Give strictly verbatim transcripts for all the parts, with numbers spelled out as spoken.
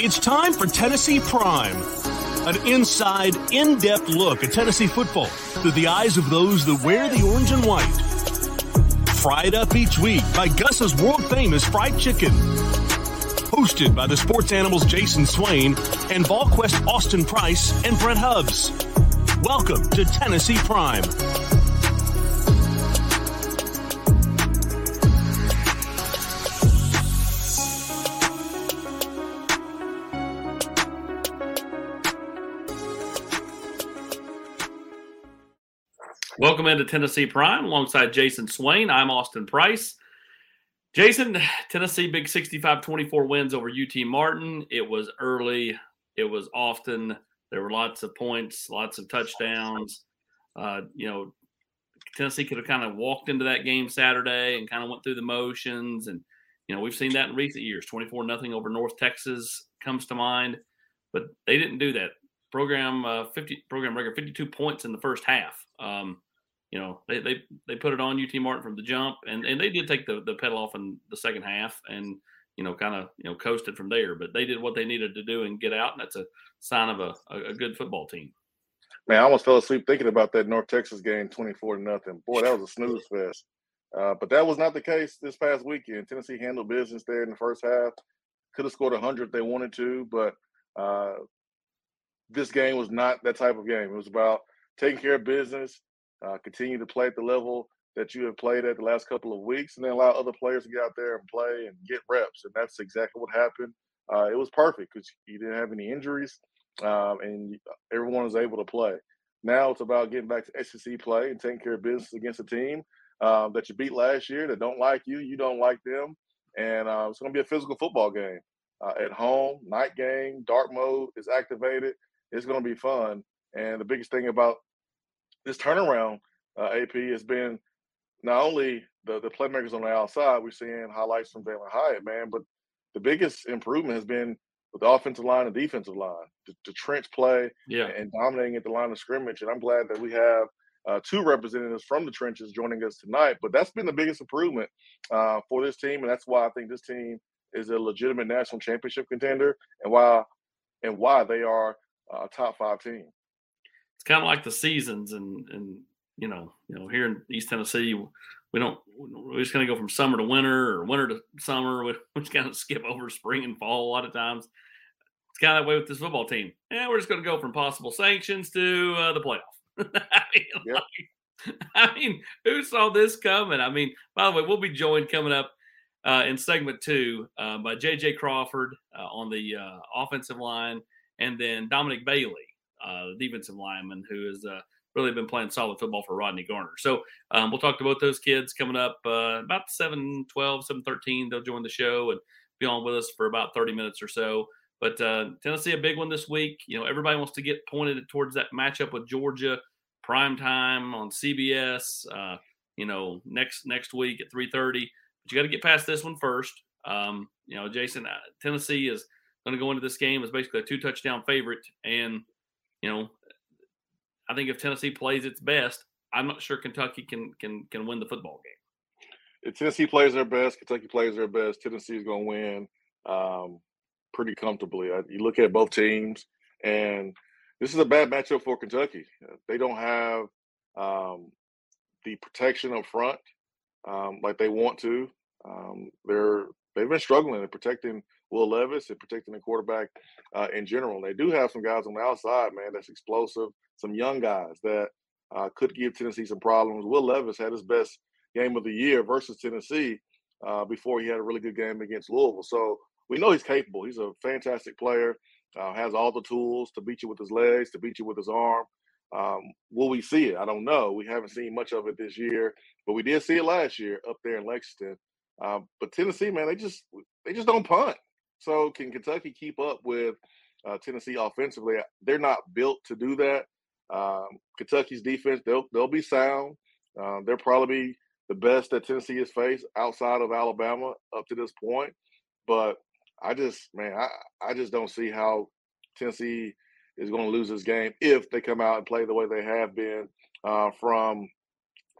It's time for Tennessee Prime, an inside, in-depth look at Tennessee football through the eyes of those that wear the orange and white. Fried up each week by Gus's World Famous Fried Chicken. Hosted by the sports animals Jason Swain and VolQuest Austin Price and Brent Hubbs. Welcome to Tennessee Prime. Welcome into Tennessee Prime alongside Jason Swain. I'm Austin Price. Jason, Tennessee big sixty-five twenty-four wins over U T Martin. It was early. It was often. There were lots of points, lots of touchdowns. Uh, you know, Tennessee could have kind of walked into that game Saturday and kind of went through the motions. And, you know, we've seen that in recent years. twenty-four nothing over North Texas comes to mind. But they didn't do that. Program uh, fifty program record, fifty-two points in the first half. Um, You know, they, they they put it on U T Martin from the jump, and, and they did take the, the pedal off in the second half and, you know, kind of, you know, coasted from there. But they did what they needed to do and get out, and that's a sign of a, a good football team. Man, I almost fell asleep thinking about that North Texas game, twenty-four to nothing. Boy, that was a snooze fest. Uh, but that was not the case this past weekend. Tennessee handled business there in the first half. Could have scored one hundred if they wanted to, but uh, this game was not that type of game. It was about taking care of business. Uh, continue to play at the level that you have played at the last couple of weeks, and then allow other players to get out there and play and get reps. And that's exactly what happened. Uh, it was perfect because you didn't have any injuries, um, and everyone was able to play. Now it's about getting back to S E C play and taking care of business against a team uh, that you beat last year, that don't like you, you don't like them. And uh, it's going to be a physical football game. Uh, at home, night game, dark mode is activated. It's going to be fun. And the biggest thing about this turnaround, uh, A P, has been not only the, the playmakers on the outside, we're seeing highlights from Valen Hyatt, man, but the biggest improvement has been with the offensive line and defensive line, the, the trench play yeah. and dominating at the line of scrimmage. And I'm glad that we have uh, two representatives from the trenches joining us tonight. But that's been the biggest improvement uh, for this team, and that's why I think this team is a legitimate national championship contender and why, and why they are a top five team. It's kind of like the seasons, and and you know, you know, here in East Tennessee, we don't we're just going to go from summer to winter or winter to summer. We, we just kind of skip over spring and fall a lot of times. It's kind of that way with this football team. Yeah, we're just going to go from possible sanctions to uh, the playoff. I, mean, yep. like, I mean, who saw this coming? I mean, by the way, we'll be joined coming up uh, in segment two uh, by J J Crawford uh, on the uh, offensive line, and then Dominic Bailey, Uh, the defensive lineman who has uh, really been playing solid football for Rodney Garner. So um, we'll talk to both those kids coming up uh, about seven twelve, seven thirteen. They'll join the show and be on with us for about thirty minutes or so. But uh, Tennessee, a big one this week. You know, everybody wants to get pointed towards that matchup with Georgia, primetime on C B S, uh, you know, next next week at three thirty. But you got to get past this one first. Um, you know, Jason, uh, Tennessee is going to go into this game as basically a two-touchdown favorite, and you know, I think if Tennessee plays its best, I'm not sure Kentucky can can can win the football game. If Tennessee plays their best, Kentucky plays their best, Tennessee is going to win um, pretty comfortably. I, you look at both teams, and this is a bad matchup for Kentucky. They don't have um, the protection up front um, like they want to. Um, they're they've been struggling in protecting Will Levis and protecting the quarterback uh, in general. They do have some guys on the outside, man, that's explosive, some young guys that uh, could give Tennessee some problems. Will Levis had his best game of the year versus Tennessee uh, before he had a really good game against Louisville. So we know he's capable. He's a fantastic player, uh, has all the tools to beat you with his legs, to beat you with his arm. Um, will we see it? I don't know. We haven't seen much of it this year, but we did see it last year up there in Lexington. Um, but Tennessee, man, they just they just don't punt. So can Kentucky keep up with uh, Tennessee offensively? They're not built to do that. Um, Kentucky's defense, they'll they'll be sound. Um, they'll probably be the best that Tennessee has faced outside of Alabama up to this point. But I just, man, I, I just don't see how Tennessee is going to lose this game if they come out and play the way they have been uh, from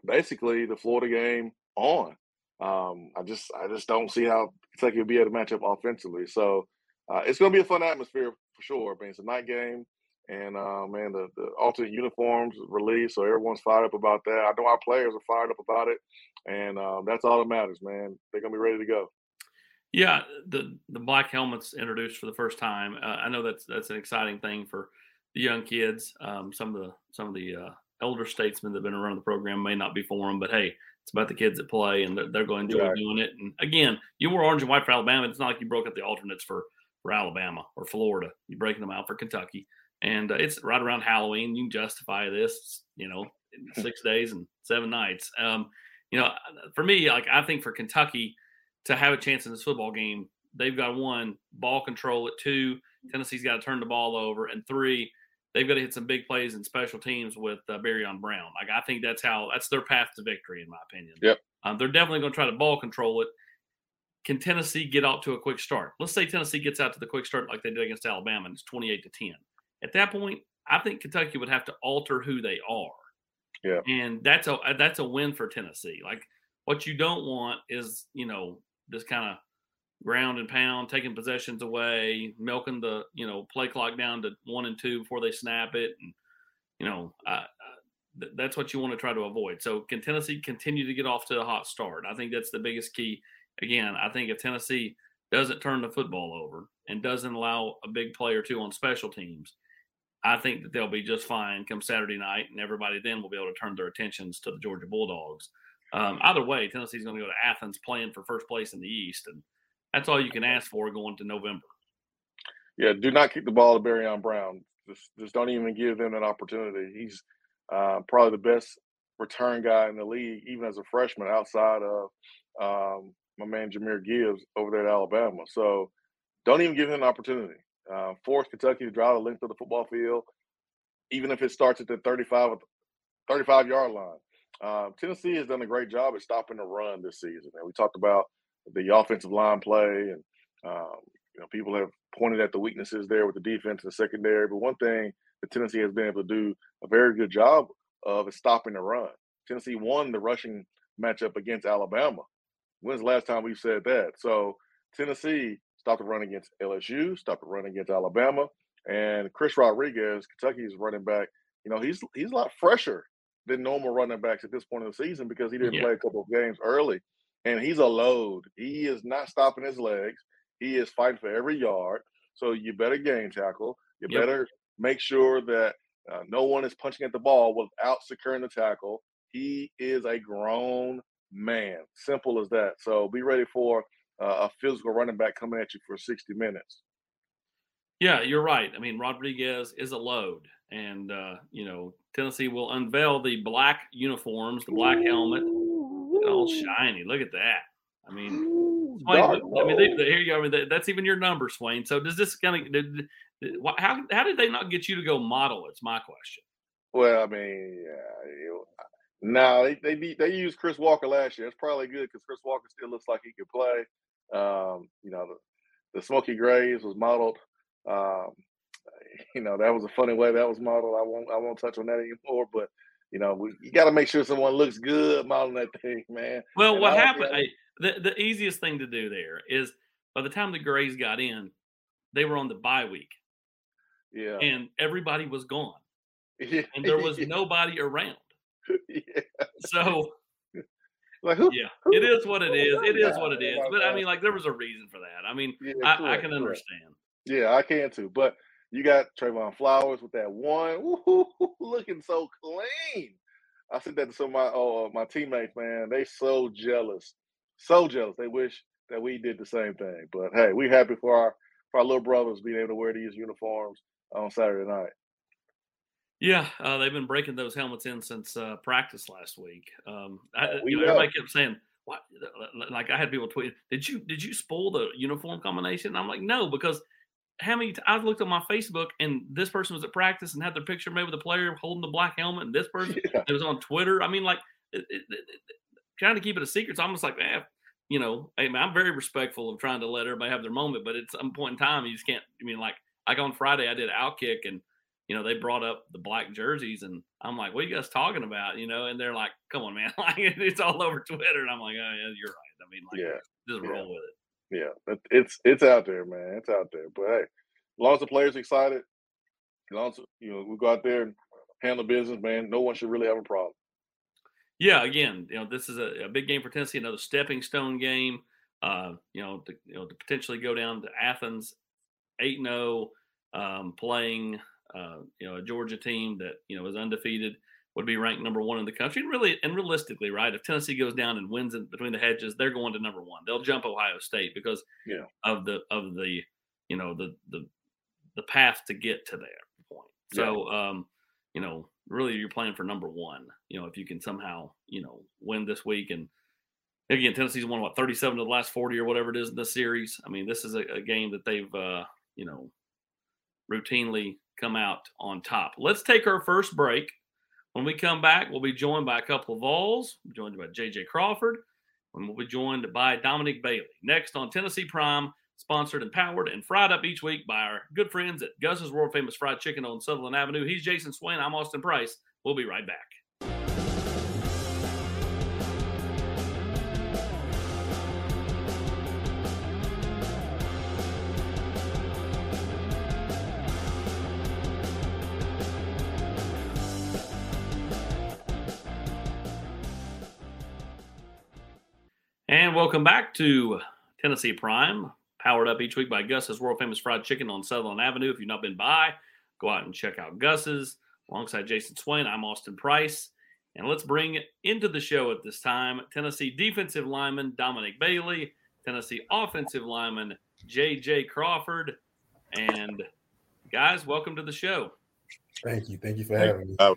basically the Florida game on. Um, I just I just don't see how Kentucky will be able to match up offensively. So uh, it's going to be a fun atmosphere for sure. I mean, it's a night game. And, uh, man, the, the alternate uniforms released, so everyone's fired up about that. I know our players are fired up about it, and uh, that's all that matters, man. They're going to be ready to go. Yeah, the the black helmets introduced for the first time. Uh, I know that's that's an exciting thing for the young kids. Um, some of the some of the uh, elder statesmen that have been around the program may not be for them, but, hey, it's about the kids that play, and they're, they're going to enjoy exactly. doing it. And, again, you wore orange and white for Alabama. It's not like you broke up the alternates for, for Alabama or Florida. You're breaking them out for Kentucky. And uh, it's right around Halloween. You can justify this, you know, in six days and seven nights. Um, you know, for me, like I think for Kentucky to have a chance in this football game, they've got one, ball control at two. Tennessee's got to turn the ball over. And three, they've got to hit some big plays in special teams with uh, Barion Brown. Like I think that's how – that's their path to victory, in my opinion. Yep. Um, they're definitely going to try to ball control it. Can Tennessee get out to a quick start? Let's say Tennessee gets out to the quick start like they did against Alabama, and it's twenty-eight to ten. At that point, I think Kentucky would have to alter who they are. Yeah. And that's a that's a win for Tennessee. Like, what you don't want is, you know, this kind of ground and pound, taking possessions away, milking the, you know, play clock down to one and two before they snap it. And, you know, uh, th- that's what you want to try to avoid. So can Tennessee continue to get off to a hot start? I think that's the biggest key. Again, I think if Tennessee doesn't turn the football over and doesn't allow a big play or two on special teams, I think that they'll be just fine come Saturday night, and everybody then will be able to turn their attentions to the Georgia Bulldogs. Um, either way, Tennessee's going to go to Athens playing for first place in the East, and that's all you can ask for going to November. Yeah, do not kick the ball to Barion Brown. Just, just don't even give them an opportunity. He's uh, probably the best return guy in the league, even as a freshman, outside of um, my man Jahmyr Gibbs over there at Alabama. So don't even give him an opportunity. Uh, force Kentucky to drive the length of the football field, even if it starts at the thirty-five, thirty-five-yard line. Uh, Tennessee has done a great job at stopping the run this season. And we talked about the offensive line play, and um, you know, people have pointed at the weaknesses there with the defense and the secondary. But one thing that Tennessee has been able to do a very good job of is stopping the run. Tennessee won the rushing matchup against Alabama. When's the last time we've said that? So Tennessee – stopped the run against L S U, stopped the run against Alabama. And Chris Rodriguez, Kentucky's running back, you know, he's he's a lot fresher than normal running backs at this point of the season because he didn't yeah. play a couple of games early. And he's a load. He is not stopping his legs. He is fighting for every yard. So you better game tackle. You yep. better make sure that uh, no one is punching at the ball without securing the tackle. He is a grown man. Simple as that. So be ready for Uh, a physical running back coming at you for sixty minutes. Yeah, you're right. I mean, Rodriguez is a load. And, uh, you know, Tennessee will unveil the black uniforms, the black helmet. All shiny. Look at that. I mean, Swain, I mean, they, they, here you go. I mean, they, that's even your number, Swain. So does this kind of – how how did they not get you to go model? It's my question. Well, I mean, yeah, no, nah, they they, beat, they used Chris Walker last year. It's probably good because Chris Walker still looks like he could play. Um, you know, the, the Smoky Grays was modeled. Um, you know, that was a funny way that was modeled. I won't, I won't touch on that anymore. But you know, we, you got to make sure someone looks good modeling that thing, man. Well, and what I, happened? I, the the easiest thing to do there is by the time the Grays got in, they were on the bye week. Yeah, and everybody was gone, yeah. and there was yeah. nobody around. Yeah. So. Like who, yeah, who, it is what it is. It is what it is. But I mean, like there was a reason for that. I mean, yeah, correct, I, I can correct. understand. Yeah, I can too. But you got Trayvon Flowers with that one, woo-hoo, looking so clean. I said that to some of my oh, my teammates, man. They so jealous, so jealous. They wish that we did the same thing. But hey, we happy for our for our little brothers being able to wear these uniforms on Saturday night. Yeah, uh, they've been breaking those helmets in since uh, practice last week. Um, I, we you know, everybody kept saying, "What?" Like I had people tweet, "Did you did you spoil the uniform combination?" And I'm like, "No," because how many t- I've looked on my Facebook and this person was at practice and had their picture made with the player holding the black helmet, and this person yeah. it was on Twitter. I mean, like it, it, it, trying to keep it a secret. It's almost like, man, you know, I mean, I'm very respectful of trying to let everybody have their moment, but at some point in time, you just can't. I mean, like like on Friday, I did Outkick and. You know, they brought up the black jerseys, and I'm like, what are you guys talking about? You know, and they're like, come on, man. Like, it's all over Twitter. And I'm like, oh, yeah, you're right. I mean, like, yeah. just roll yeah. with it. Yeah, it's it's out there, man. It's out there. But, hey, as long as the players are excited, as long as, you know, we go out there and handle business, man, no one should really have a problem. Yeah, again, you know, this is a, a big game for Tennessee, another stepping stone game, uh, you know, to, you know, to potentially go down to Athens eight and oh um, playing – Uh, you know, a Georgia team that, you know, is undefeated, would be ranked number one in the country. And really, and realistically, right, if Tennessee goes down and wins in between the hedges, they're going to number one. They'll jump Ohio State because yeah. of the, of the, you know, the, the, the path to get to that point. So, yeah. um, you know, really you're playing for number one, you know, if you can somehow, you know, win this week. And again, Tennessee's won what, thirty-seven of the last forty or whatever it is in the series. I mean, this is a, a game that they've, uh, you know, routinely come out on top. Let's take our first break. When we come back, we'll be joined by a couple of Vols, joined by J J Crawford, and we'll be joined by Dominic Bailey. Next on Tennessee Prime, sponsored and powered and fried up each week by our good friends at Gus's World Famous Fried Chicken on Sutherland Avenue. He's Jason Swain. I'm Austin Price. We'll be right back. And welcome back to Tennessee Prime, powered up each week by Gus's World Famous Fried Chicken on Sutherland Avenue. If you've not been by, go out and check out Gus's. Alongside Jason Swain, I'm Austin Price. And let's bring into the show at this time Tennessee defensive lineman Dominic Bailey, Tennessee offensive lineman J J Crawford. And guys, welcome to the show. Thank you. Thank you for Thank having me. All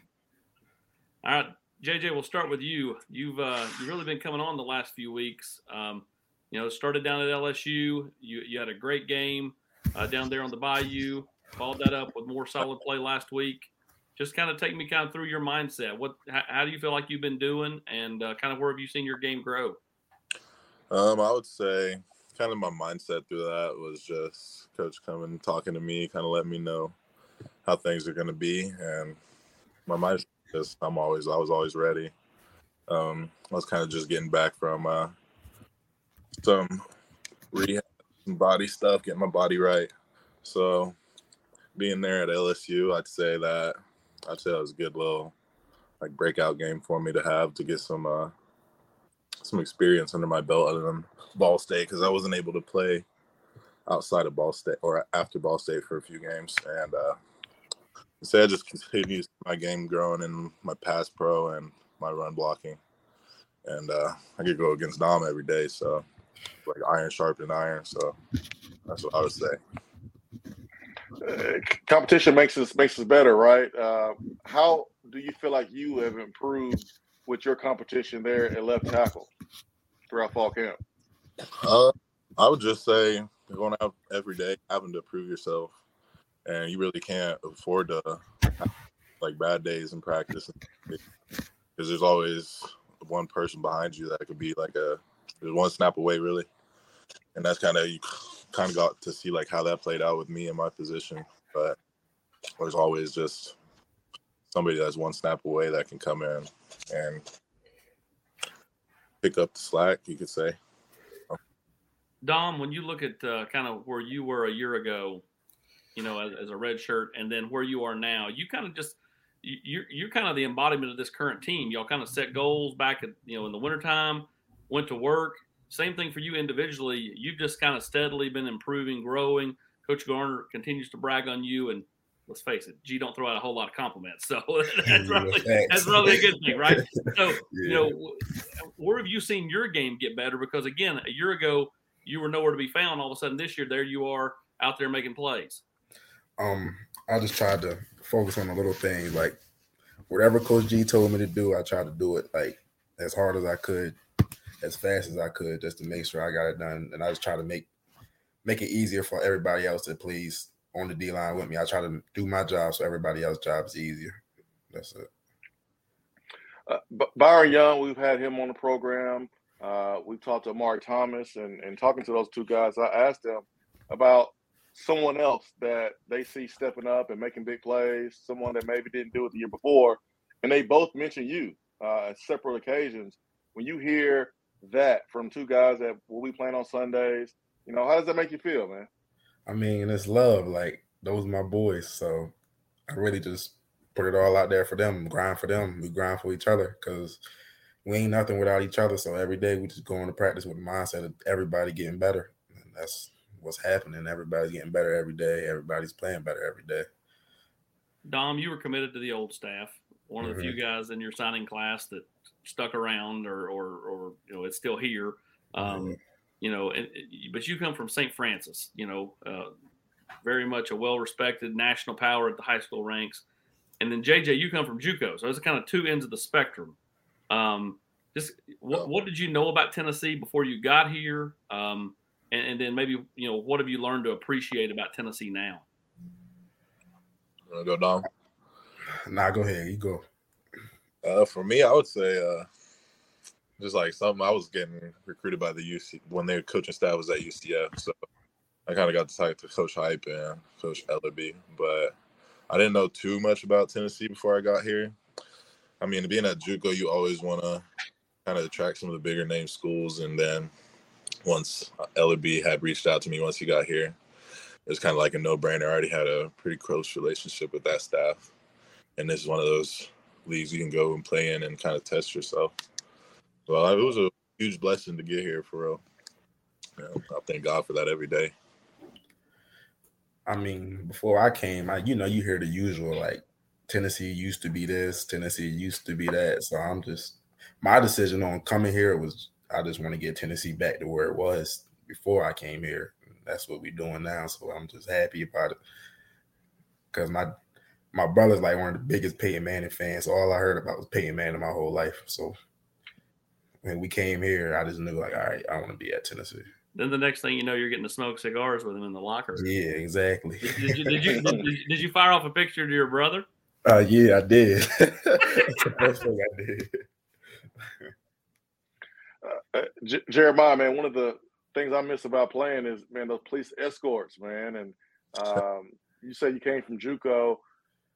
right. J J, we'll start with you. You've uh, you've really been coming on the last few weeks. Um, you know, started down at L S U. You you had a great game uh, down there on the Bayou. Followed that up with more solid play last week. Just kind of take me kind of through your mindset. What? How, how do you feel like you've been doing, and uh, kind of where have you seen your game grow? Um, I would say kind of my mindset through that was just Coach coming, talking to me, kind of letting me know how things are going to be, and my mindset. I'm always, I was always ready. Um, I was kind of just getting back from uh, some rehab, some body stuff, getting my body right. So being there at L S U, I'd say that, I'd say that was a good little like breakout game for me to have to get some uh, some experience under my belt other than Ball State, because I wasn't able to play outside of Ball State or after Ball State for a few games. And uh So I just continues my game growing in my pass pro and my run blocking. And uh, I could go against Dom every day. So it's like iron sharpened iron. So that's what I would say. Uh, competition makes us makes us better, right? Uh, how do you feel like you have improved with your competition there at left tackle throughout fall camp? Uh, I would just say going out every day, having to prove yourself. And you really can't afford to have, like, bad days in practice, because there's always one person behind you that could be like a there's one snap away, really. And that's kind of you kind of got to see like how that played out with me in my position. But there's always just somebody that's one snap away that can come in and pick up the slack, you could say. Dom, when you look at uh, kind of where you were a year ago, you know, as, as a red shirt, and then where you are now, you kind of just, you, you're, you're kind of the embodiment of this current team. Y'all kind of set goals back, at, you know, in the wintertime, went to work. Same thing for you individually. You've just kind of steadily been improving, growing. Coach Garner continues to brag on you, and let's face it, G don't throw out a whole lot of compliments. So that's, probably, that's probably a good thing, right? So, yeah. you know, where have you seen your game get better? Because, again, a year ago, you were nowhere to be found. All of a sudden this year, there you are out there making plays. Um, I just tried to focus on the little things. Like, whatever Coach G told me to do, I tried to do it, like, as hard as I could, as fast as I could, just to make sure I got it done. And I just try to make make it easier for everybody else to please on the D-line with me. I try to do my job so everybody else's job is easier. That's it. Uh, B- Byron Young, we've had him on the program. Uh, we've talked to Amari Thomas, and, and talking to those two guys, I asked them about someone else that they see stepping up and making big plays, someone that maybe didn't do it the year before, and they both mentioned you uh, on separate occasions. When you hear that from two guys that will be playing on Sundays, you know, how does that make you feel, man? I mean, it's love. Like, those are my boys, so I really just put it all out there for them, grind for them. We grind for each other because we ain't nothing without each other. So every day we just go into practice with the mindset of everybody getting better. And that's what's happening. Everybody's getting better every day. Everybody's playing better every day. Dom, you were committed to the old staff, one of the mm-hmm. few guys in your signing class that stuck around or, or, or you know, it's still here. Um, mm-hmm. You know, but you come from Saint Francis, you know, uh, very much a well-respected national power at the high school ranks. And then, J J, you come from JUCO. So those are kind of two ends of the spectrum. Um, just what, what did you know about Tennessee before you got here? Um, and, and then maybe, you know, what have you learned to appreciate about Tennessee now? You want to go, Dom? Nah, go ahead. You go. Uh, for me, I would say uh, – just like something, I was getting recruited by the U C when their coaching staff was at U C F, so I kind of got to talk to Coach Hype and Coach Ellerby, but I didn't know too much about Tennessee before I got here. I mean, being at JUCO, you always want to kind of attract some of the bigger name schools, and then once Ellerby had reached out to me once he got here, it was kind of like a no-brainer. I already had a pretty close relationship with that staff, and this is one of those leagues you can go and play in and kind of test yourself. Well, it was a huge blessing to get here, for real. You know, I thank God for that every day. I mean, before I came, I, you know, you hear the usual, like, Tennessee used to be this, Tennessee used to be that. So I'm just – my decision on coming here was I just want to get Tennessee back to where it was before I came here. That's what we're doing now, so I'm just happy about it. Because my my brother's, like, one of the biggest Peyton Manning fans, so all I heard about was Peyton Manning my whole life, so – when we came here, I just knew, like, all right, I want to be at Tennessee. Then the next thing you know, you're getting to smoke cigars with him in the locker room. Yeah, exactly. Did, did, you, did, you, did, did you fire off a picture to your brother? Uh, yeah, I did. That's what I did. Uh, uh, J- Jeremiah, man, one of the things I miss about playing is, man, those police escorts, man. And um, you said you came from JUCO.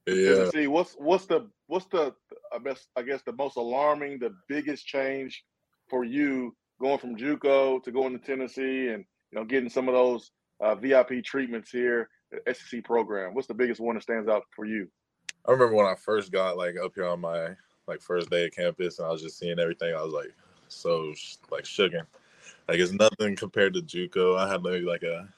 Yeah. Tennessee. What's, what's the, what's the I guess, I guess the most alarming, the biggest change for you going from JUCO to going to Tennessee and, you know, getting some of those uh, V I P treatments here, the S E C program? What's the biggest one that stands out for you? I remember when I first got, like, up here on my, like, first day of campus, and I was just seeing everything. I was, like, so, like, shooken. Like, it's nothing compared to JUCO. I had, maybe, like, a,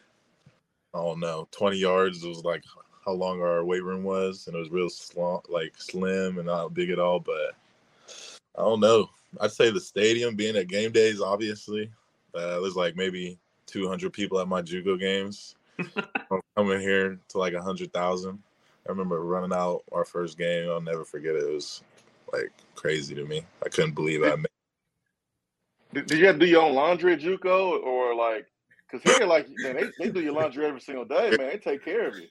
I don't know, twenty yards. It was, like, how long our weight room was, and it was real slump, like, slim and not big at all. But I don't know. I'd say the stadium, being at game days, obviously. Uh, there's like maybe two hundred people at my JUCO games. I'm coming here to like one hundred thousand. I remember running out our first game. I'll never forget it. It was like crazy to me. I couldn't believe did, I made it. Did you have to do your own laundry at JUCO? Or like, because here, like, man, they, they do your laundry every single day, man. They take care of you.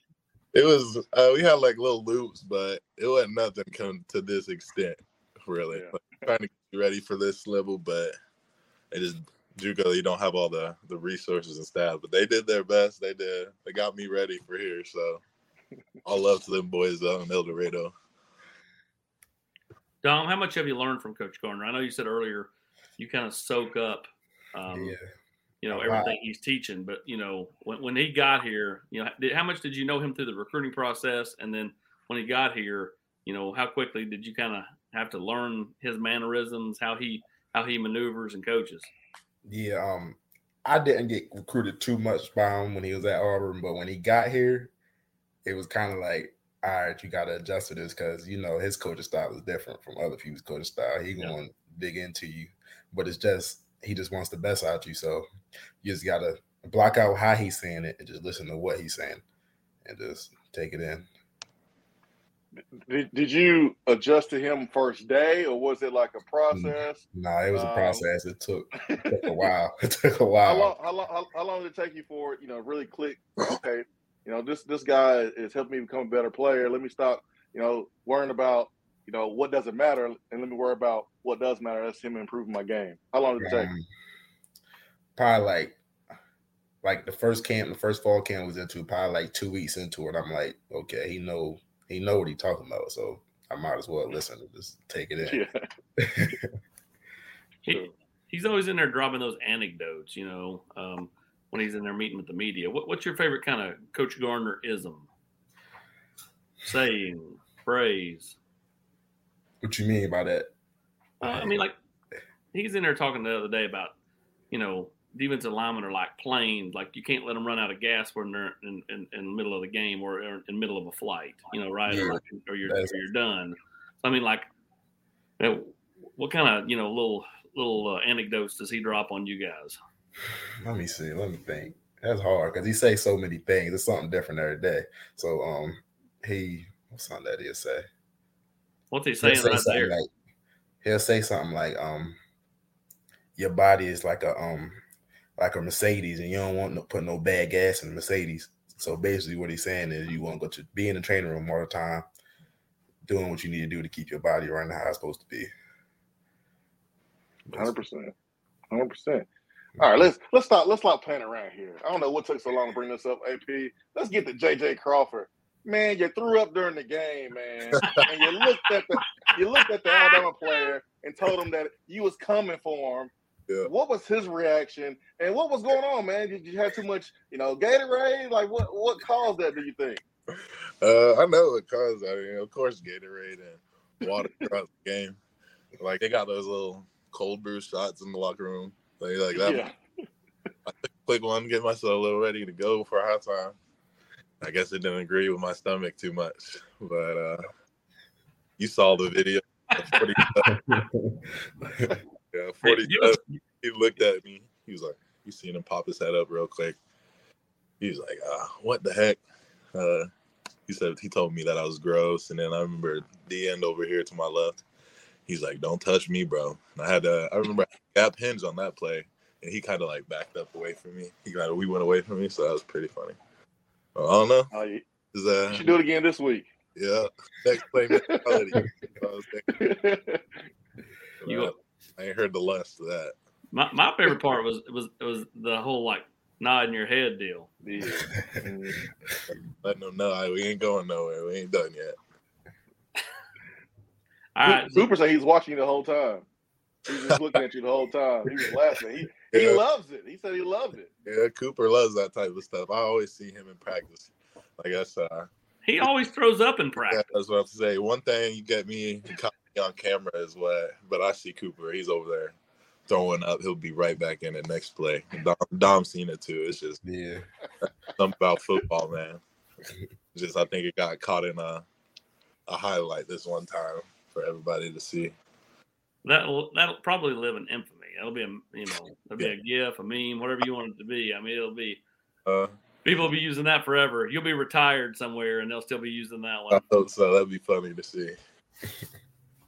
It was uh, we had like little loops, but it wasn't nothing come to this extent, really. Yeah. Like, trying to get you ready for this level, but it is JUCO. You don't have all the, the resources and staff, but they did their best. They did. They got me ready for here. So, all love to them boys though in El Dorado. Dom, how much have you learned from Coach Garner? I know you said earlier you kind of soak up. Um, yeah. You know, everything wow. he's teaching. But, you know, when, when he got here, you know, did, how much did you know him through the recruiting process? And then when he got here, you know, how quickly did you kind of have to learn his mannerisms, how he how he maneuvers and coaches? Yeah, um, I didn't get recruited too much by him when he was at Auburn. But when he got here, it was kind of like, all right, you got to adjust to this because, you know, his coaching style is different from other people's coaching style. He's yeah. going to dig into you. But it's just – he just wants the best out of you. So you just got to block out how he's saying it and just listen to what he's saying and just take it in. Did, did you adjust to him first day, or was it like a process? No, nah, it was um, a process. It took, it took a while. It took a while. How long, how, long, how, how long did it take you for, you know, really click, okay, you know, this this guy is helping me become a better player. Let me stop, you know, worrying about, you know, what doesn't matter, and let me worry about what does matter. That's him improving my game. How long did it take? Um, probably like, like the first camp, the first fall camp was into probably like two weeks into it. I'm like, okay, he know. He know what he's talking about, so I might as well listen and just take it in. Yeah. he, he's always in there dropping those anecdotes, you know, um, when he's in there meeting with the media. What, what's your favorite kind of Coach Garner-ism? Saying, phrase. What you mean by that? Uh, I mean, like, he's in there talking the other day about, you know, defensive linemen are like planes. Like, you can't let them run out of gas when they're in, in, in the middle of the game or in the middle of a flight, you know, right? Yeah, or, or, you're, or you're done. So, I mean, like, you know, what kind of, you know, little little uh, anecdotes does he drop on you guys? Let me see. Let me think. That's hard because he says so many things. It's something different every day. So, um, he – what's something that he'll say? What's he saying say right there? Like, he'll say something like, um, your body is like a – um. like a Mercedes, and you don't want to put no bad gas in the Mercedes. So basically what he's saying is you want to go to be in the training room all the time, doing what you need to do to keep your body around how it's supposed to be. one hundred percent. one hundred percent. All right, let's let's stop let's stop playing around here. I don't know what took so long to bring this up, A P. Let's get to J J Crawford. Man, you threw up during the game, man. And you looked at the you looked at the Alabama player and told him that you was coming for him. Yeah. What was his reaction, and what was going on, man? Did you have too much, you know, Gatorade? Like, what, what caused that, do you think? Uh, I know it caused, I mean, of course, Gatorade and water throughout the game. Like, they got those little cold brew shots in the locker room. They like that. Yeah. I click one, get myself a little ready to go for high time. I guess it didn't agree with my stomach too much, but uh, you saw the video. Yeah, forty-seven. He looked at me. He was like, you seen him pop his head up real quick. He was like, ah, what the heck? Uh, he said, he told me that I was gross. And then I remember the end over here to my left. He's like, don't touch me, bro. And I had to, I remember I gap hinge on that play. And he kind of like backed up away from me. He kind of, we went away from me. So that was pretty funny. I don't know. Oh, you, uh, you should do it again this week. Yeah. Next play. You up. I ain't heard the last of that. My my favorite part was was was the whole like nodding your head deal. Yeah. Let them know we ain't going nowhere. We ain't done yet. All right. Cooper said he's watching you the whole time. He's just looking at you the whole time. He was laughing. He yeah. he loves it. He said he loved it. Yeah, Cooper loves that type of stuff. I always see him in practice. Like that's uh he always throws up in practice. Yeah, that's what I have to say. One thing you get me on camera is what, but I see Cooper. He's over there throwing up. He'll be right back in the next play. Dom, Dom seen it too. It's just yeah, something about football, man. Just I think it got caught in a a highlight this one time for everybody to see. That'll that'll probably live in infamy. It'll be a you know it'll be yeah. a gif, a meme, whatever you want it to be. I mean, it'll be uh, people will be using that forever. You'll be retired somewhere, and they'll still be using that one. I hope so. That'd be funny to see.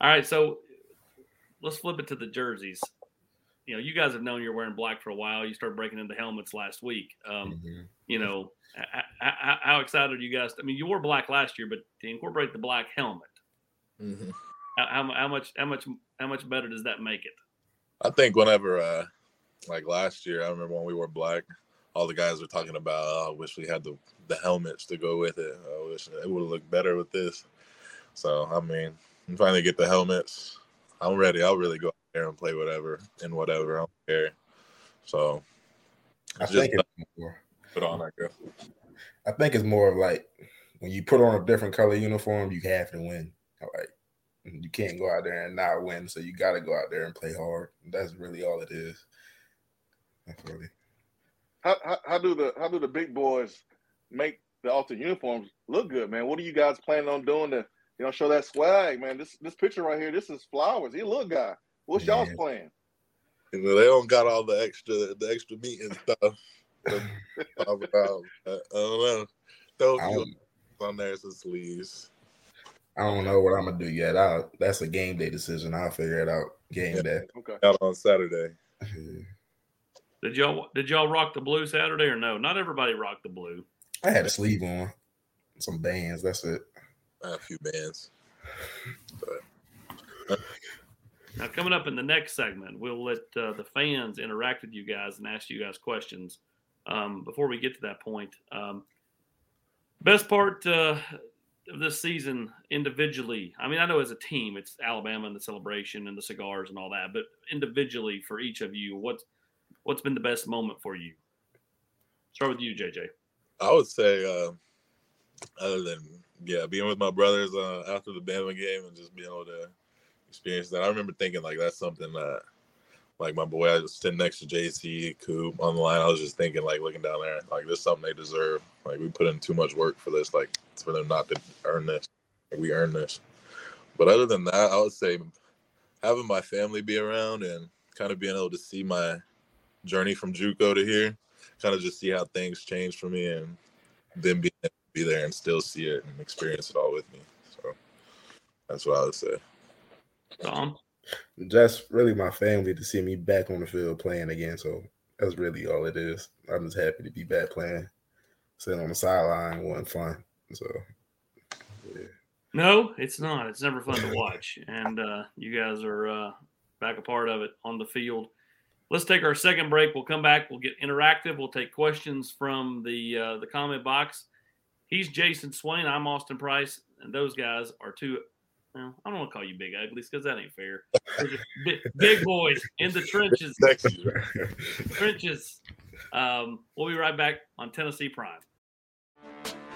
All right, so let's flip it to the jerseys. You know, you guys have known you're wearing black for a while. You started breaking into helmets last week. Um, mm-hmm. You know, h- h- how excited are you guys? I mean, you wore black last year, but to incorporate the black helmet, mm-hmm. how, how much, how much, how much better does that make it? I think whenever, uh, like last year, I remember when we wore black, all the guys were talking about, oh, I wish we had the the helmets to go with it. I wish it would have looked better with this. So, I mean. And finally get the helmets. I'm ready. I'll really go out there and play whatever and whatever. I don't care. So I just think it's more, put on that girl. I think it's more of like when you put on a different color uniform, you have to win. Like you can't go out there and not win. So you got to go out there and play hard. That's really all it is. That's really. How, how, how do the how do the big boys make the alternate uniforms look good, man? What are you guys planning on doing to? You know, show that swag, man. This this picture right here, this is Flowers. He a little guy. What's yeah. y'all's plan? You know, they don't got all the extra the extra meat and stuff. Talk about, I don't know. Throw a few on there some sleeves. I don't know what I'm gonna do yet. I that's a game day decision. I'll figure it out. Game yeah. day. Okay. Out on Saturday. Did y'all did y'all rock the blue Saturday or no? Not everybody rocked the blue. I had a sleeve on, some bands. That's it. I had a few bands. But. Now, coming up in the next segment, we'll let uh, the fans interact with you guys and ask you guys questions. Um, before we get to that point, um, best part uh, of this season individually, I mean, I know as a team, it's Alabama and the celebration and the cigars and all that, but individually for each of you, what's, what's been the best moment for you? Start with you, J J. I would say, uh, other than, yeah, being with my brothers uh, after the Bama game and just being able to experience that. I remember thinking, like, that's something that, like, my boy, I was sitting next to J C, Coop, on the line. I was just thinking, like, looking down there, like, this is something they deserve. Like, we put in too much work for this. Like, it's for them not to earn this. Like, we earned this. But other than that, I would say having my family be around and kind of being able to see my journey from JUCO to here, kind of just see how things change for me and then being able to be there and still see it and experience it all with me. So that's what I would say. Tom? Just really my family to see me back on the field playing again. So that's really all it is. I'm just happy to be back playing. Sitting on the sideline wasn't fun. So yeah. No, it's not. It's never fun to watch. And uh, you guys are uh, back a part of it on the field. Let's take our second break. We'll come back. We'll get interactive. We'll take questions from the uh, the comment box. He's Jason Swain. I'm Austin Price. And those guys are two Well, I don't want to call you big uglies because that ain't fair. We're just big, big boys in the trenches. trenches. Um, we'll be right back on Tennessee Prime.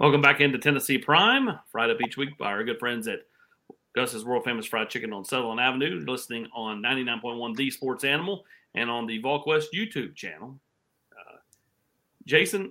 Welcome back into Tennessee Prime, fried up each week by our good friends at Gus's World Famous Fried Chicken on Sutherland Avenue, listening on ninety-nine point one The Sports Animal and on the VolQuest YouTube channel. Uh, Jason,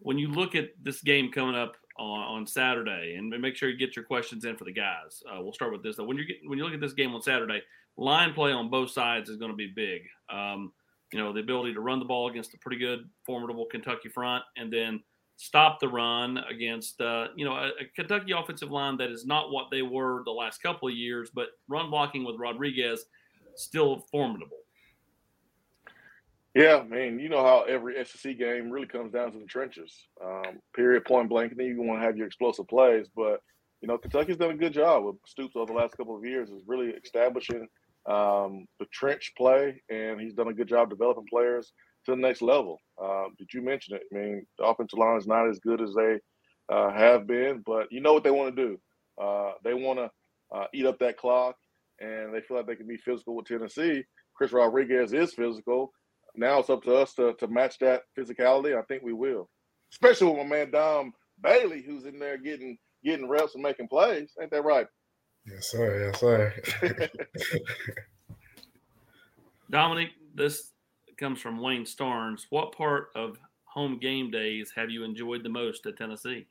when you look at this game coming up on, on Saturday, and make sure you get your questions in for the guys. Uh, we'll start with this, though. When, you're getting, when you look at this game on Saturday, line play on both sides is going to be big. Um, you know, the ability to run the ball against a pretty good, formidable Kentucky front, and then stop the run against, uh, you know, a, a Kentucky offensive line that is not what they were the last couple of years, but run blocking with Rodriguez, still formidable. Yeah, man, you know how every S E C game really comes down to the trenches, um, period, point blank, and then you want to have your explosive plays. But, you know, Kentucky's done a good job with Stoops over the last couple of years is really establishing um, the trench play, and he's done a good job developing players to the next level. Uh, did you mention it? I mean, the offensive line is not as good as they uh, have been, but you know what they want to do. Uh, they want to uh, eat up that clock, and they feel like they can be physical with Tennessee. Chris Rodriguez is physical. Now it's up to us to, to match that physicality. I think we will, especially with my man Dom Bailey, who's in there getting getting reps and making plays. Ain't that right? Yes, sir. Yes, sir. Dominic, this comes from Wayne Starnes. What part of home game days have you enjoyed the most at Tennessee?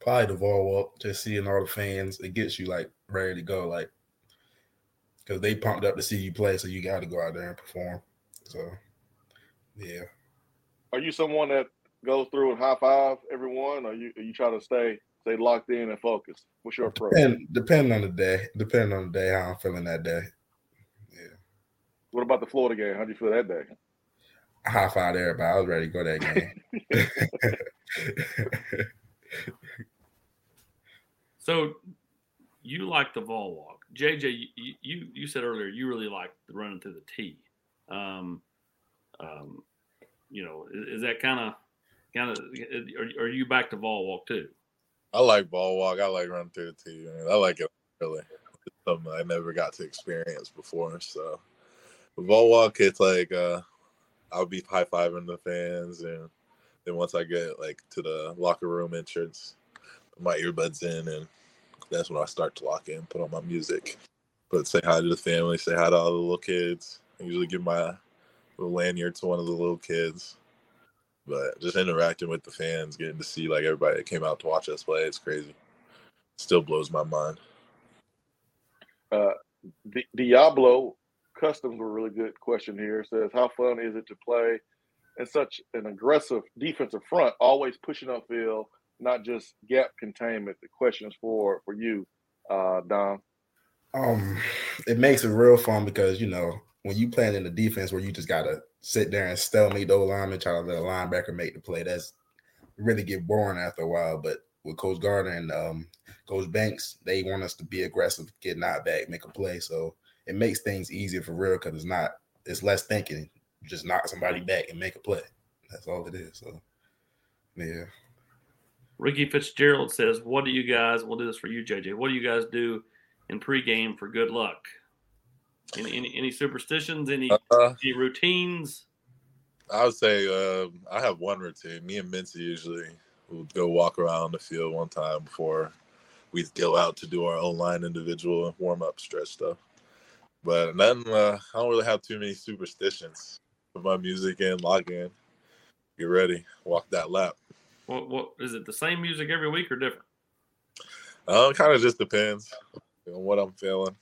Probably the ball walk, just seeing all the fans. It gets you like ready to go, like because they pumped up to see you play, so you got to go out there and perform. So, yeah. Are you someone that goes through and high five everyone, or you or you try to stay stay locked in and focused? What's your approach? Depend, depending on the day, depending on the day, how I'm feeling that day. Yeah. What about the Florida game? How do you feel that day? High five to everybody. I was ready to go that game. So you like the ball walk. J J, you, you, you said earlier you really like running through the tee. Um, um, you know, is, is that kind of kind of are, are you back to ball walk too? I like ball walk. I like running through the tee. Man. I like it really. It's something I never got to experience before. So with ball walk, it's like uh, I'll be high fiving the fans, and then once I get like to the locker room entrance, put my earbuds in, and that's when I start to lock in, put on my music, but say hi to the family, say hi to all the little kids. I usually give my little lanyard to one of the little kids. But just interacting with the fans, getting to see like everybody that came out to watch us play, it's crazy. Still blows my mind. Uh, Di- Diablo Customs with a really good question here. Says, how fun is it to play in such an aggressive defensive front, always pushing upfield, not just gap containment? The question's for for you, uh, Dom. Um, it makes it real fun because, you know, when you playing in the defense where you just got to sit there and stalemate the old lineman, try to let a linebacker make the play, that's really get boring after a while. But with Coach Gardner and um, Coach Banks, they want us to be aggressive, get knocked back, make a play. So it makes things easier for real because it's not, it's less thinking. You just knock somebody back and make a play. That's all it is. So, yeah. Ricky Fitzgerald says, what do you guys, we'll do this for you, J J, what do you guys do in pregame for good luck? Any any, any superstitions, any, uh, any routines? I would say uh, I have one routine. Me and Mincy usually will go walk around the field one time before we go out to do our O-line individual warm-up stretch stuff. But nothing, uh, I don't really have too many superstitions. Put my music in, log in, get ready, walk that lap. What, what is it? The same music every week or different? Uh, it kind of just depends on what I'm feeling.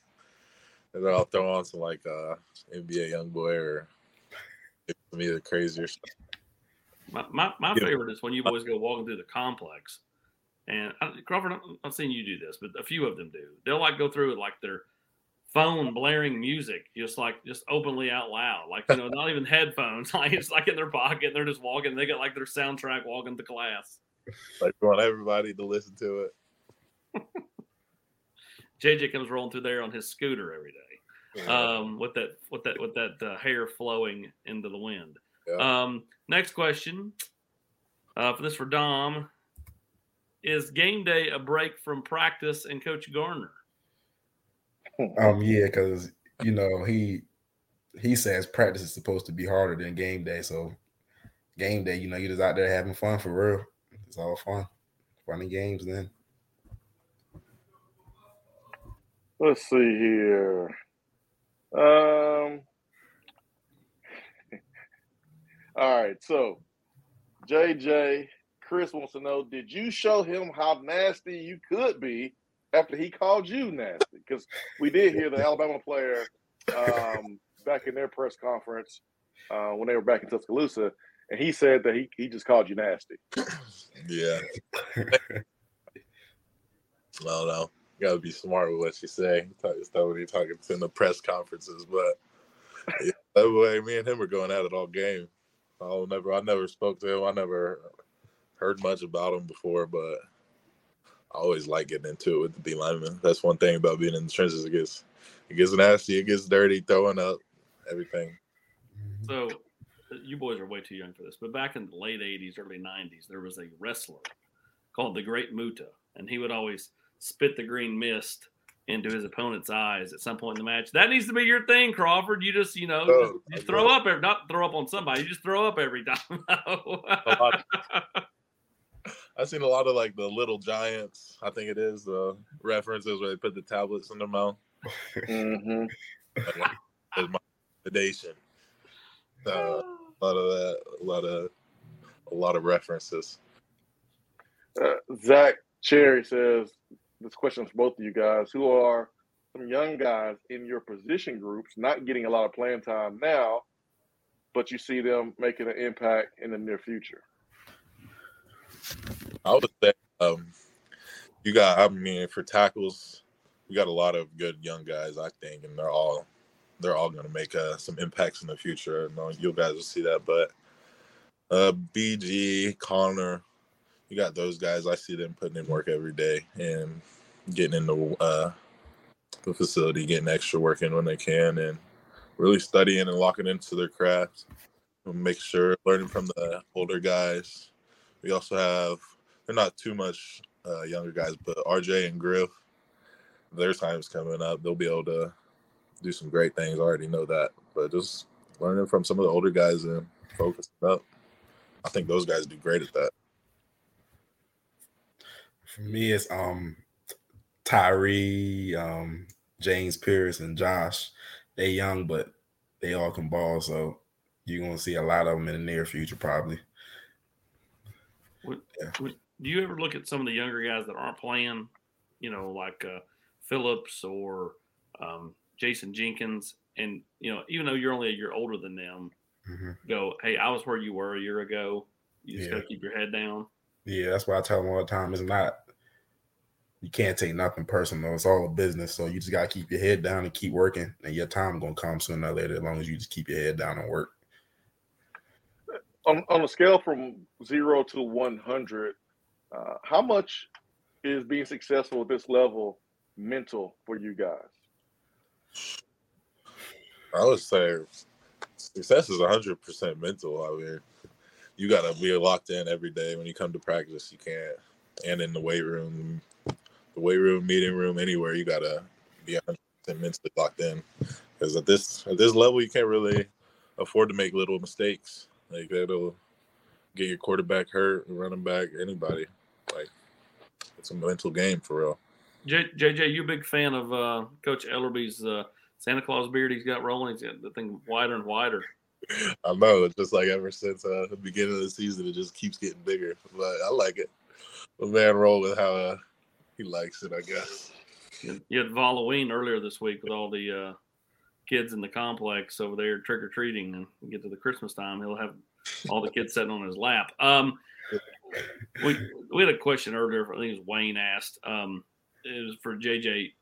And then I'll throw on some like uh, N B A YoungBoy or some either crazy or stuff. My my, my yeah. favorite is when you boys go walking through the complex, and I, Crawford, I've seen you do this, but a few of them do. They'll like go through it like their phone blaring music, just like just openly out loud, like, you know, not even headphones, like it's like in their pocket, and they're just walking. They got like their soundtrack walking to class. Like you want everybody to listen to it. J J comes rolling through there on his scooter every day, um, with that with that with that uh, hair flowing into the wind. Yeah. Um, next question, uh, for this for Dom, is game day a break from practice and Coach Garner? Um, yeah, because, you know, he he says practice is supposed to be harder than game day. So game day, you know, you're just out there having fun for real. It's all fun, fun and games then. Let's see here. Um, all right, so J J, Chris wants to know, did you show him how nasty you could be after he called you nasty? Because we did hear the Alabama player um, back in their press conference uh, when they were back in Tuscaloosa, and he said that he, he just called you nasty. Yeah. I don't know. You got to be smart with what you say. It's not what you're talking in the press conferences, but yeah, that way me and him were going at it all game. I'll never, I never spoke to him. I never heard much about him before, but I always like getting into it with the D linemen. That's one thing about being in the trenches. It gets, it gets nasty. It gets dirty, throwing up, everything. So you boys are way too young for this, but back in the late eighties, early nineties, there was a wrestler called the Great Muta, and he would always spit the green mist into his opponent's eyes at some point in the match. That needs to be your thing, Crawford. You just, you know, oh, just, you throw up, every, not throw up on somebody. You just throw up every time. I've seen a lot of like the Little Giants, I think it is, the uh, references where they put the tablets in their mouth. Mm-hmm. That's my foundation. Uh, a lot of that, a lot of, a lot of references. Uh, Zach Cherry says, this question is for both of you guys, who are some young guys in your position groups not getting a lot of playing time now, but you see them making an impact in the near future? I would say um, you got, I mean, for tackles, you got a lot of good young guys, I think, and they're all they're all going to make uh, some impacts in the future. And you guys will see that. But uh, B G, Connor, you got those guys. I see them putting in work every day and getting into uh, the facility, getting extra work in when they can, and really studying and locking into their craft. We'll make sure learning from the older guys. We also have, they're not too much uh, younger guys, but R J and Griff, their time's coming up. They'll be able to do some great things. I already know that, but just learning from some of the older guys and focusing up. I think those guys do great at that. For me, it's um, Tyree, um, James Pierce, and Josh. They young, but they all can ball, so you're going to see a lot of them in the near future probably. Would, yeah. would, do you ever look at some of the younger guys that aren't playing, you know, like uh, Phillips or um, Jason Jenkins, and, you know, even though you're only a year older than them, mm-hmm. go, hey, I was where you were a year ago. You just yeah. got to keep your head down. Yeah, that's why I tell them all the time. It's not – you can't take nothing personal. It's all a business, so you just got to keep your head down and keep working, and your time going to come sooner or later as long as you just keep your head down and work. On, on a scale from zero to one hundred, uh, how much is being successful at this level mental for you guys? I would say success is one hundred percent mental. I mean, you got to be locked in every day. When you come to practice, you can't. And in the weight room, the weight room, meeting room, anywhere, you got to be one hundred percent mentally locked in. Because at this, at this level, you can't really afford to make little mistakes. Like, that'll get your quarterback hurt, running back, anybody. Like, it's a mental game for real. J- JJ, you a big fan of uh, Coach Ellerby's uh, Santa Claus beard he's got rolling? He's got the thing wider and wider. I know. It's just like ever since uh, the beginning of the season, it just keeps getting bigger. But I like it. The man roll with how uh, he likes it, I guess. You had Halloween earlier this week with all the uh, – kids in the complex over there trick-or-treating, and we get to the Christmas time, he'll have all the kids sitting on his lap. Um, we we had a question earlier, I think it was Wayne asked, um, it was for J J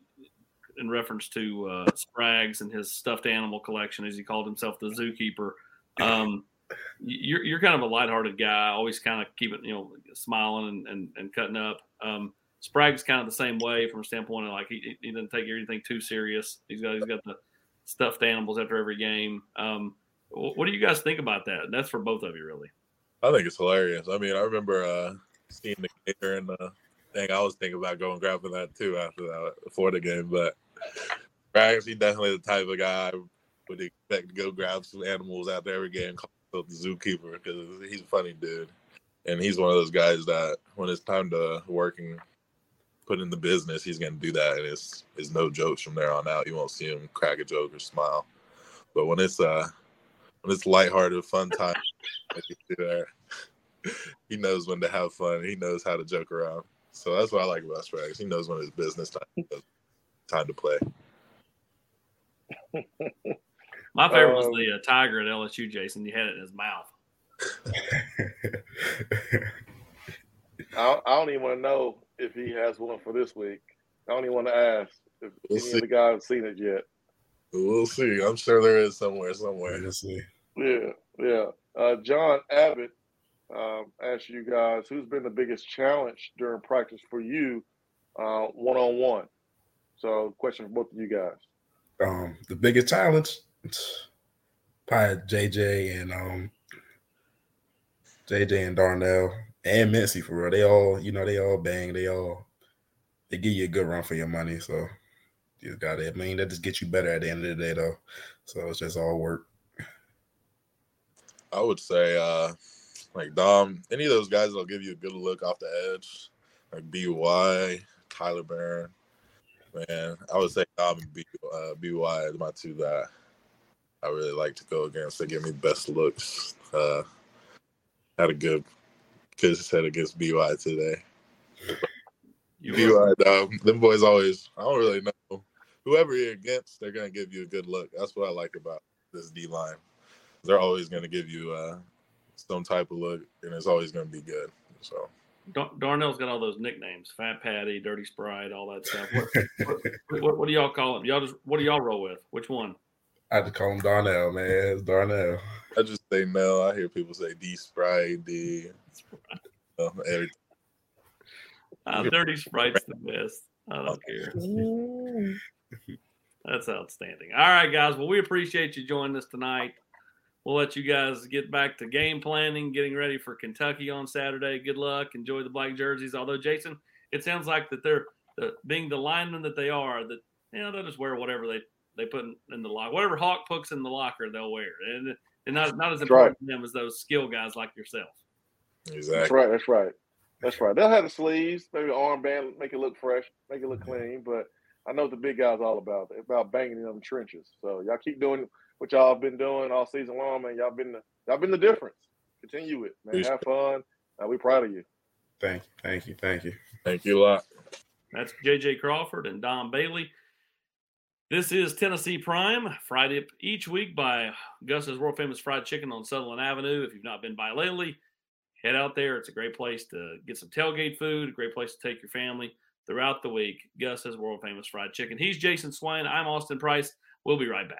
in reference to uh, Spraggs and his stuffed animal collection, as he called himself, the zookeeper. Um, you're, you're kind of a lighthearted guy, always kind of keeping, you know, smiling and, and, and cutting up. Um, Spraggs kind of the same way from a standpoint of like, he, he doesn't take anything too serious. He's got, he's got the stuffed animals after every game. Um, what do you guys think about that? That's for both of you, really. I think it's hilarious. I mean, I remember uh, seeing the gator and the thing. I was thinking about going grabbing that too after that Florida game. But Bragg's, he's definitely the type of guy I would expect to go grab some animals after every game and call himself the zookeeper, because he's a funny dude. And he's one of those guys that when it's time to work and put in the business, he's going to do that, and it's, it's no jokes from there on out. You won't see him crack a joke or smile. But when it's uh, when it's lighthearted, fun time, he knows when to have fun. He knows how to joke around. So that's what I like about Sprags. He knows when it's business time, time to play. My favorite um, was the uh, tiger at L S U, Jason. You had it in his mouth. I, I don't even want to know if he has one for this week. I don't even want to ask if we'll any see. of the guys have seen it yet. We'll see. I'm sure there is somewhere, somewhere. We'll see. Yeah, yeah. Uh, John Abbott um, asked you guys, who's been the biggest challenge during practice for you uh, one-on-one? So question for both of you guys. Um, the biggest challenge? Probably J J and um, J J and Darnell. And Mincy, for real. They all, you know, they all bang. They all, they give you a good run for your money. So you just got it. I mean, that just gets you better at the end of the day, though. So it's just all work. I would say, uh, like, Dom, any of those guys that'll give you a good look off the edge, like B Y, Tyler Barron. Man, I would say Dom and B, uh, B Y is my two that I really like to go against. They give me best looks. Uh, had a good Because said against B Y today. You B Y, um, them boys always, I don't really know. Whoever you're against, they're going to give you a good look. That's what I like about this D-line. They're always going to give you uh, some type of look, and it's always going to be good. So Dar- Darnell's got all those nicknames, Fat Patty, Dirty Sprite, all that stuff. What, what, what, what do y'all call them? Y'all just, what do y'all roll with? Which one? I had to call him Darnell, man. It's Darnell. I just say no. I hear people say D Sprite, D. Uh, uh, Dirty Sprite's the best. I don't care. That's outstanding. All right, guys. Well, we appreciate you joining us tonight. We'll let you guys get back to game planning, getting ready for Kentucky on Saturday. Good luck. Enjoy the black jerseys. Although, Jason, it sounds like that they're the, being the linemen that they are, that, you know, they'll just wear whatever they, they put in, in the locker. Whatever Hawk puts in the locker, they'll wear. And, and not, not as important right. to them as those skill guys like yourself. Exactly. That's right. That's right. That's right. They'll have the sleeves, maybe the armband, make it look fresh, make it look clean. But I know what the big guy's all about. It's about banging in them trenches. So y'all keep doing what y'all have been doing all season long, man. Y'all been the, y'all been the difference. Continue it, man. Have fun. Uh, we're proud of you. Thank you. Thank you. Thank you. Thank you a lot. That's J J Crawford and Dom Bailey. This is Tennessee Prime, fried up each week by Gus's World Famous Fried Chicken on Sutherland Avenue. If you've not been by lately, head out there. It's a great place to get some tailgate food, a great place to take your family throughout the week. Gus's World Famous Fried Chicken. He's Jason Swain. I'm Austin Price. We'll be right back.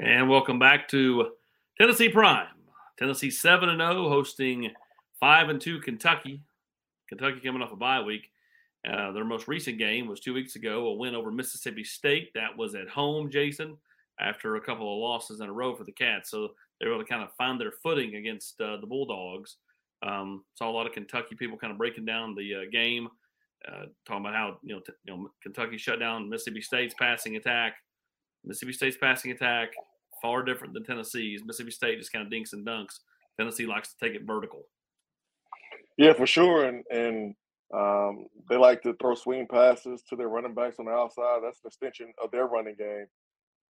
And welcome back to Tennessee Prime. Tennessee seven and oh, hosting five and two Kentucky. Kentucky coming off a bye week. Uh, their most recent game was two weeks ago, a win over Mississippi State. That was at home, Jason, after a couple of losses in a row for the Cats. So they were able to kind of find their footing against uh, the Bulldogs. Um, saw a lot of Kentucky people kind of breaking down the uh, game, uh, talking about how you know, t- you know Kentucky shut down Mississippi State's passing attack. Mississippi State's passing attack, far different than Tennessee's. Mississippi State just kind of dinks and dunks. Tennessee likes to take it vertical. Yeah, for sure. And and um, they like to throw swing passes to their running backs on the outside. That's an extension of their running game.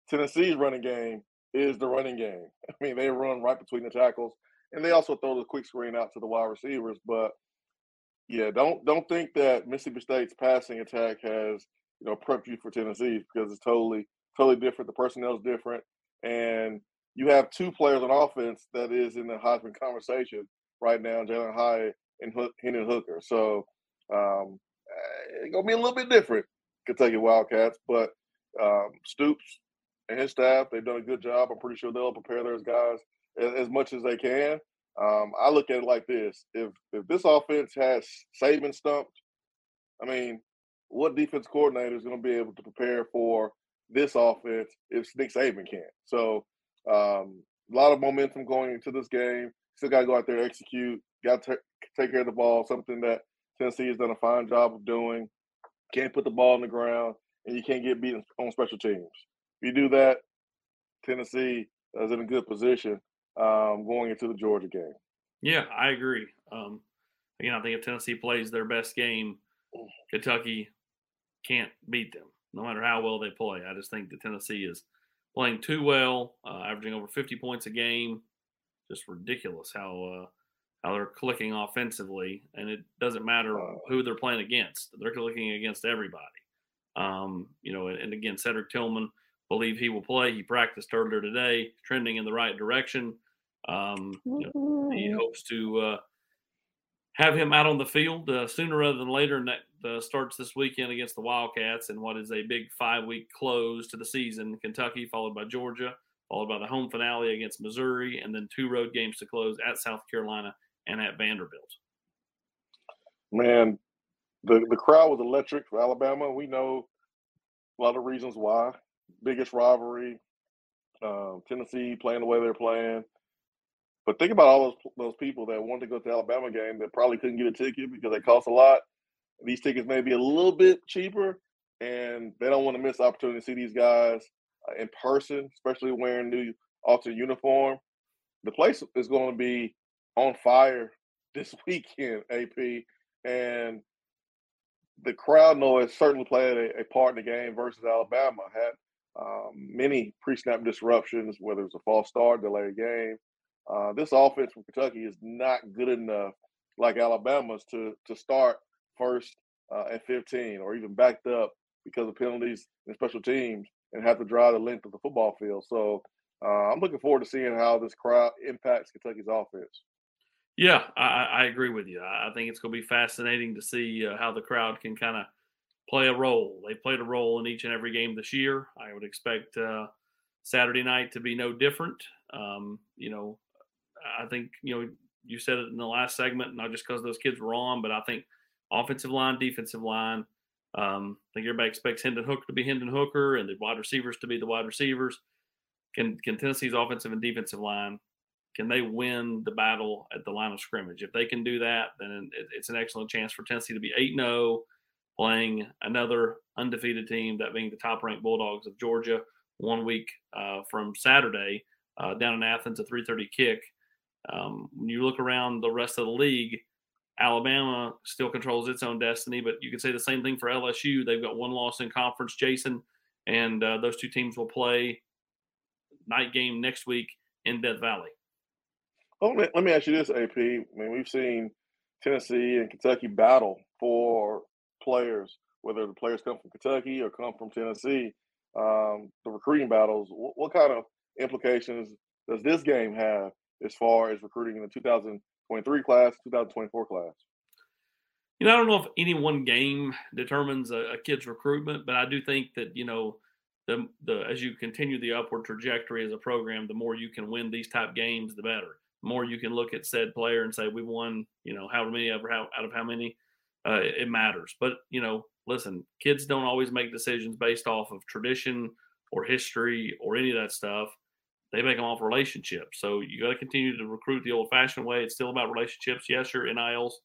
Tennessee's running game is the running game. I mean, they run right between the tackles. And they also throw the quick screen out to the wide receivers. But, yeah, don't don't think that Mississippi State's passing attack has, you know, prepped you for Tennessee, because it's totally, totally different. The personnel is different. And you have two players on offense that is in the Heisman conversation right now, Jalen Hyatt and Hendon Hooker. So um, it's going to be a little bit different, Kentucky Wildcats. But um, Stoops and his staff, they've done a good job. I'm pretty sure they'll prepare those guys as, as much as they can. Um, I look at it like this. If if this offense has Saban stumped, I mean, what defense coordinator is going to be able to prepare for this offense if Nick Saban can't? So um, a lot of momentum going into this game. Still got to go out there, execute, got to take care of the ball, something that Tennessee has done a fine job of doing. Can't put the ball on the ground, and you can't get beaten on special teams. If you do that, Tennessee is in a good position um, going into the Georgia game. Yeah, I agree. Um, again, I think if Tennessee plays their best game, Kentucky can't beat them, no matter how well they play. I just think that Tennessee is playing too well, uh, averaging over fifty points a game. Just ridiculous how uh, how they're clicking offensively, and it doesn't matter who they're playing against. They're clicking against everybody. Um, you know, and, and again, Cedric Tillman, believe he will play. He practiced earlier today, trending in the right direction. Um, you know, he hopes to uh, have him out on the field uh, sooner rather than later, and that Uh, starts this weekend against the Wildcats in what is a big five-week close to the season. Kentucky, followed by Georgia, followed by the home finale against Missouri, and then two road games to close at South Carolina and at Vanderbilt. Man, the, the crowd was electric for Alabama. We know a lot of reasons why. Biggest rivalry, uh, Tennessee playing the way they're playing. But think about all those, those people that wanted to go to the Alabama game that probably couldn't get a ticket because they cost a lot. These tickets may be a little bit cheaper, and they don't want to miss the opportunity to see these guys in person, especially wearing new Alabama uniform. The place is going to be on fire this weekend, A P, and the crowd noise certainly played a, a part in the game versus Alabama. Had um, many pre-snap disruptions, whether it's a false start, delayed game. Uh, this offense from Kentucky is not good enough, like Alabama's, to to start first uh, at fifteen or even backed up because of penalties and special teams and have to drive the length of the football field. So uh, I'm looking forward to seeing how this crowd impacts Kentucky's offense. Yeah, I, I agree with you. I think it's going to be fascinating to see uh, how the crowd can kind of play a role. They played a role in each and every game this year. I would expect uh, Saturday night to be no different. Um, you know, I think, you know, you said it in the last segment, not just because those kids were on, but I think offensive line, defensive line, um, I think everybody expects Hendon Hooker to be Hendon Hooker and the wide receivers to be the wide receivers. Can, can Tennessee's offensive and defensive line, can they win the battle at the line of scrimmage? If they can do that, then it's an excellent chance for Tennessee to be eight and oh, playing another undefeated team, that being the top-ranked Bulldogs of Georgia, one week uh, from Saturday uh, down in Athens, a three thirty kick. Um, when you look around the rest of the league, Alabama still controls its own destiny, but you can say the same thing for L S U. They've got one loss in conference, Jason, and uh, those two teams will play night game next week in Death Valley. Well, let me ask you this, A P. I mean, we've seen Tennessee and Kentucky battle for players, whether the players come from Kentucky or come from Tennessee, um, the recruiting battles. What, what kind of implications does this game have as far as recruiting in the two thousand twenty-three class, two thousand twenty-four class? You know, I don't know if any one game determines a, a kid's recruitment, but I do think that, you know, the, the as you continue the upward trajectory as a program, the more you can win these type games, the better. More you can look at said player and say, we won, you know, how many out of how many, uh, it matters. But, you know, listen, kids don't always make decisions based off of tradition or history or any of that stuff. They make them off relationships. So you got to continue to recruit the old fashioned way. It's still about relationships. Yes, your N I L's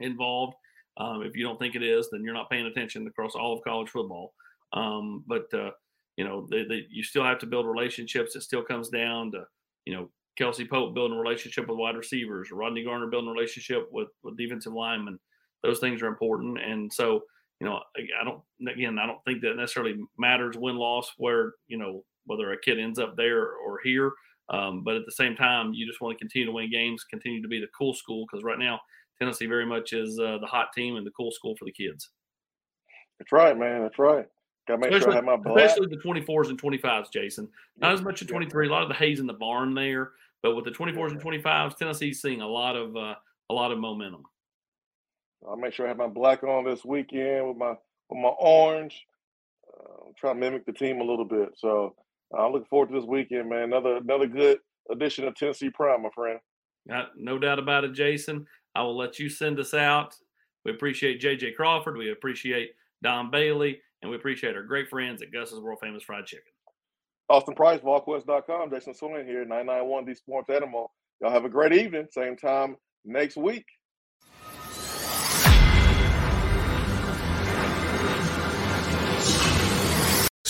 involved. Um, if you don't think it is, then you're not paying attention across all of college football. Um, but, uh, you know, they, they, you still have to build relationships. It still comes down to, you know, Kelsey Pope building a relationship with wide receivers, Rodney Garner building a relationship with, with defensive linemen. Those things are important. And so, you know, I don't, again, I don't think that necessarily matters win-loss where, you know, whether a kid ends up there or here. Um, but at the same time, you just want to continue to win games, continue to be the cool school, because right now Tennessee very much is uh, the hot team and the cool school for the kids. That's right, man. That's right. Gotta make especially, sure I have my black. Especially the twenty-fours and twenty-fives, Jason. Not as much in twenty-three. A lot of the haze in the barn there. But with the twenty-fours and twenty-fives, Tennessee's seeing a lot of uh, a lot of momentum. I'll make sure I have my black on this weekend with my with my orange. Uh, try to mimic the team a little bit. So I'm uh, looking forward to this weekend, man. Another another good edition of Tennessee Prime, my friend. Got no doubt about it, Jason. I will let you send us out. We appreciate J J Crawford. We appreciate Dom Bailey, and we appreciate our great friends at Gus's World Famous Fried Chicken. Austin Price, vol quest dot com. Jason Swain here, nine ninety-one, the Sports Animal. Y'all have a great evening. Same time next week.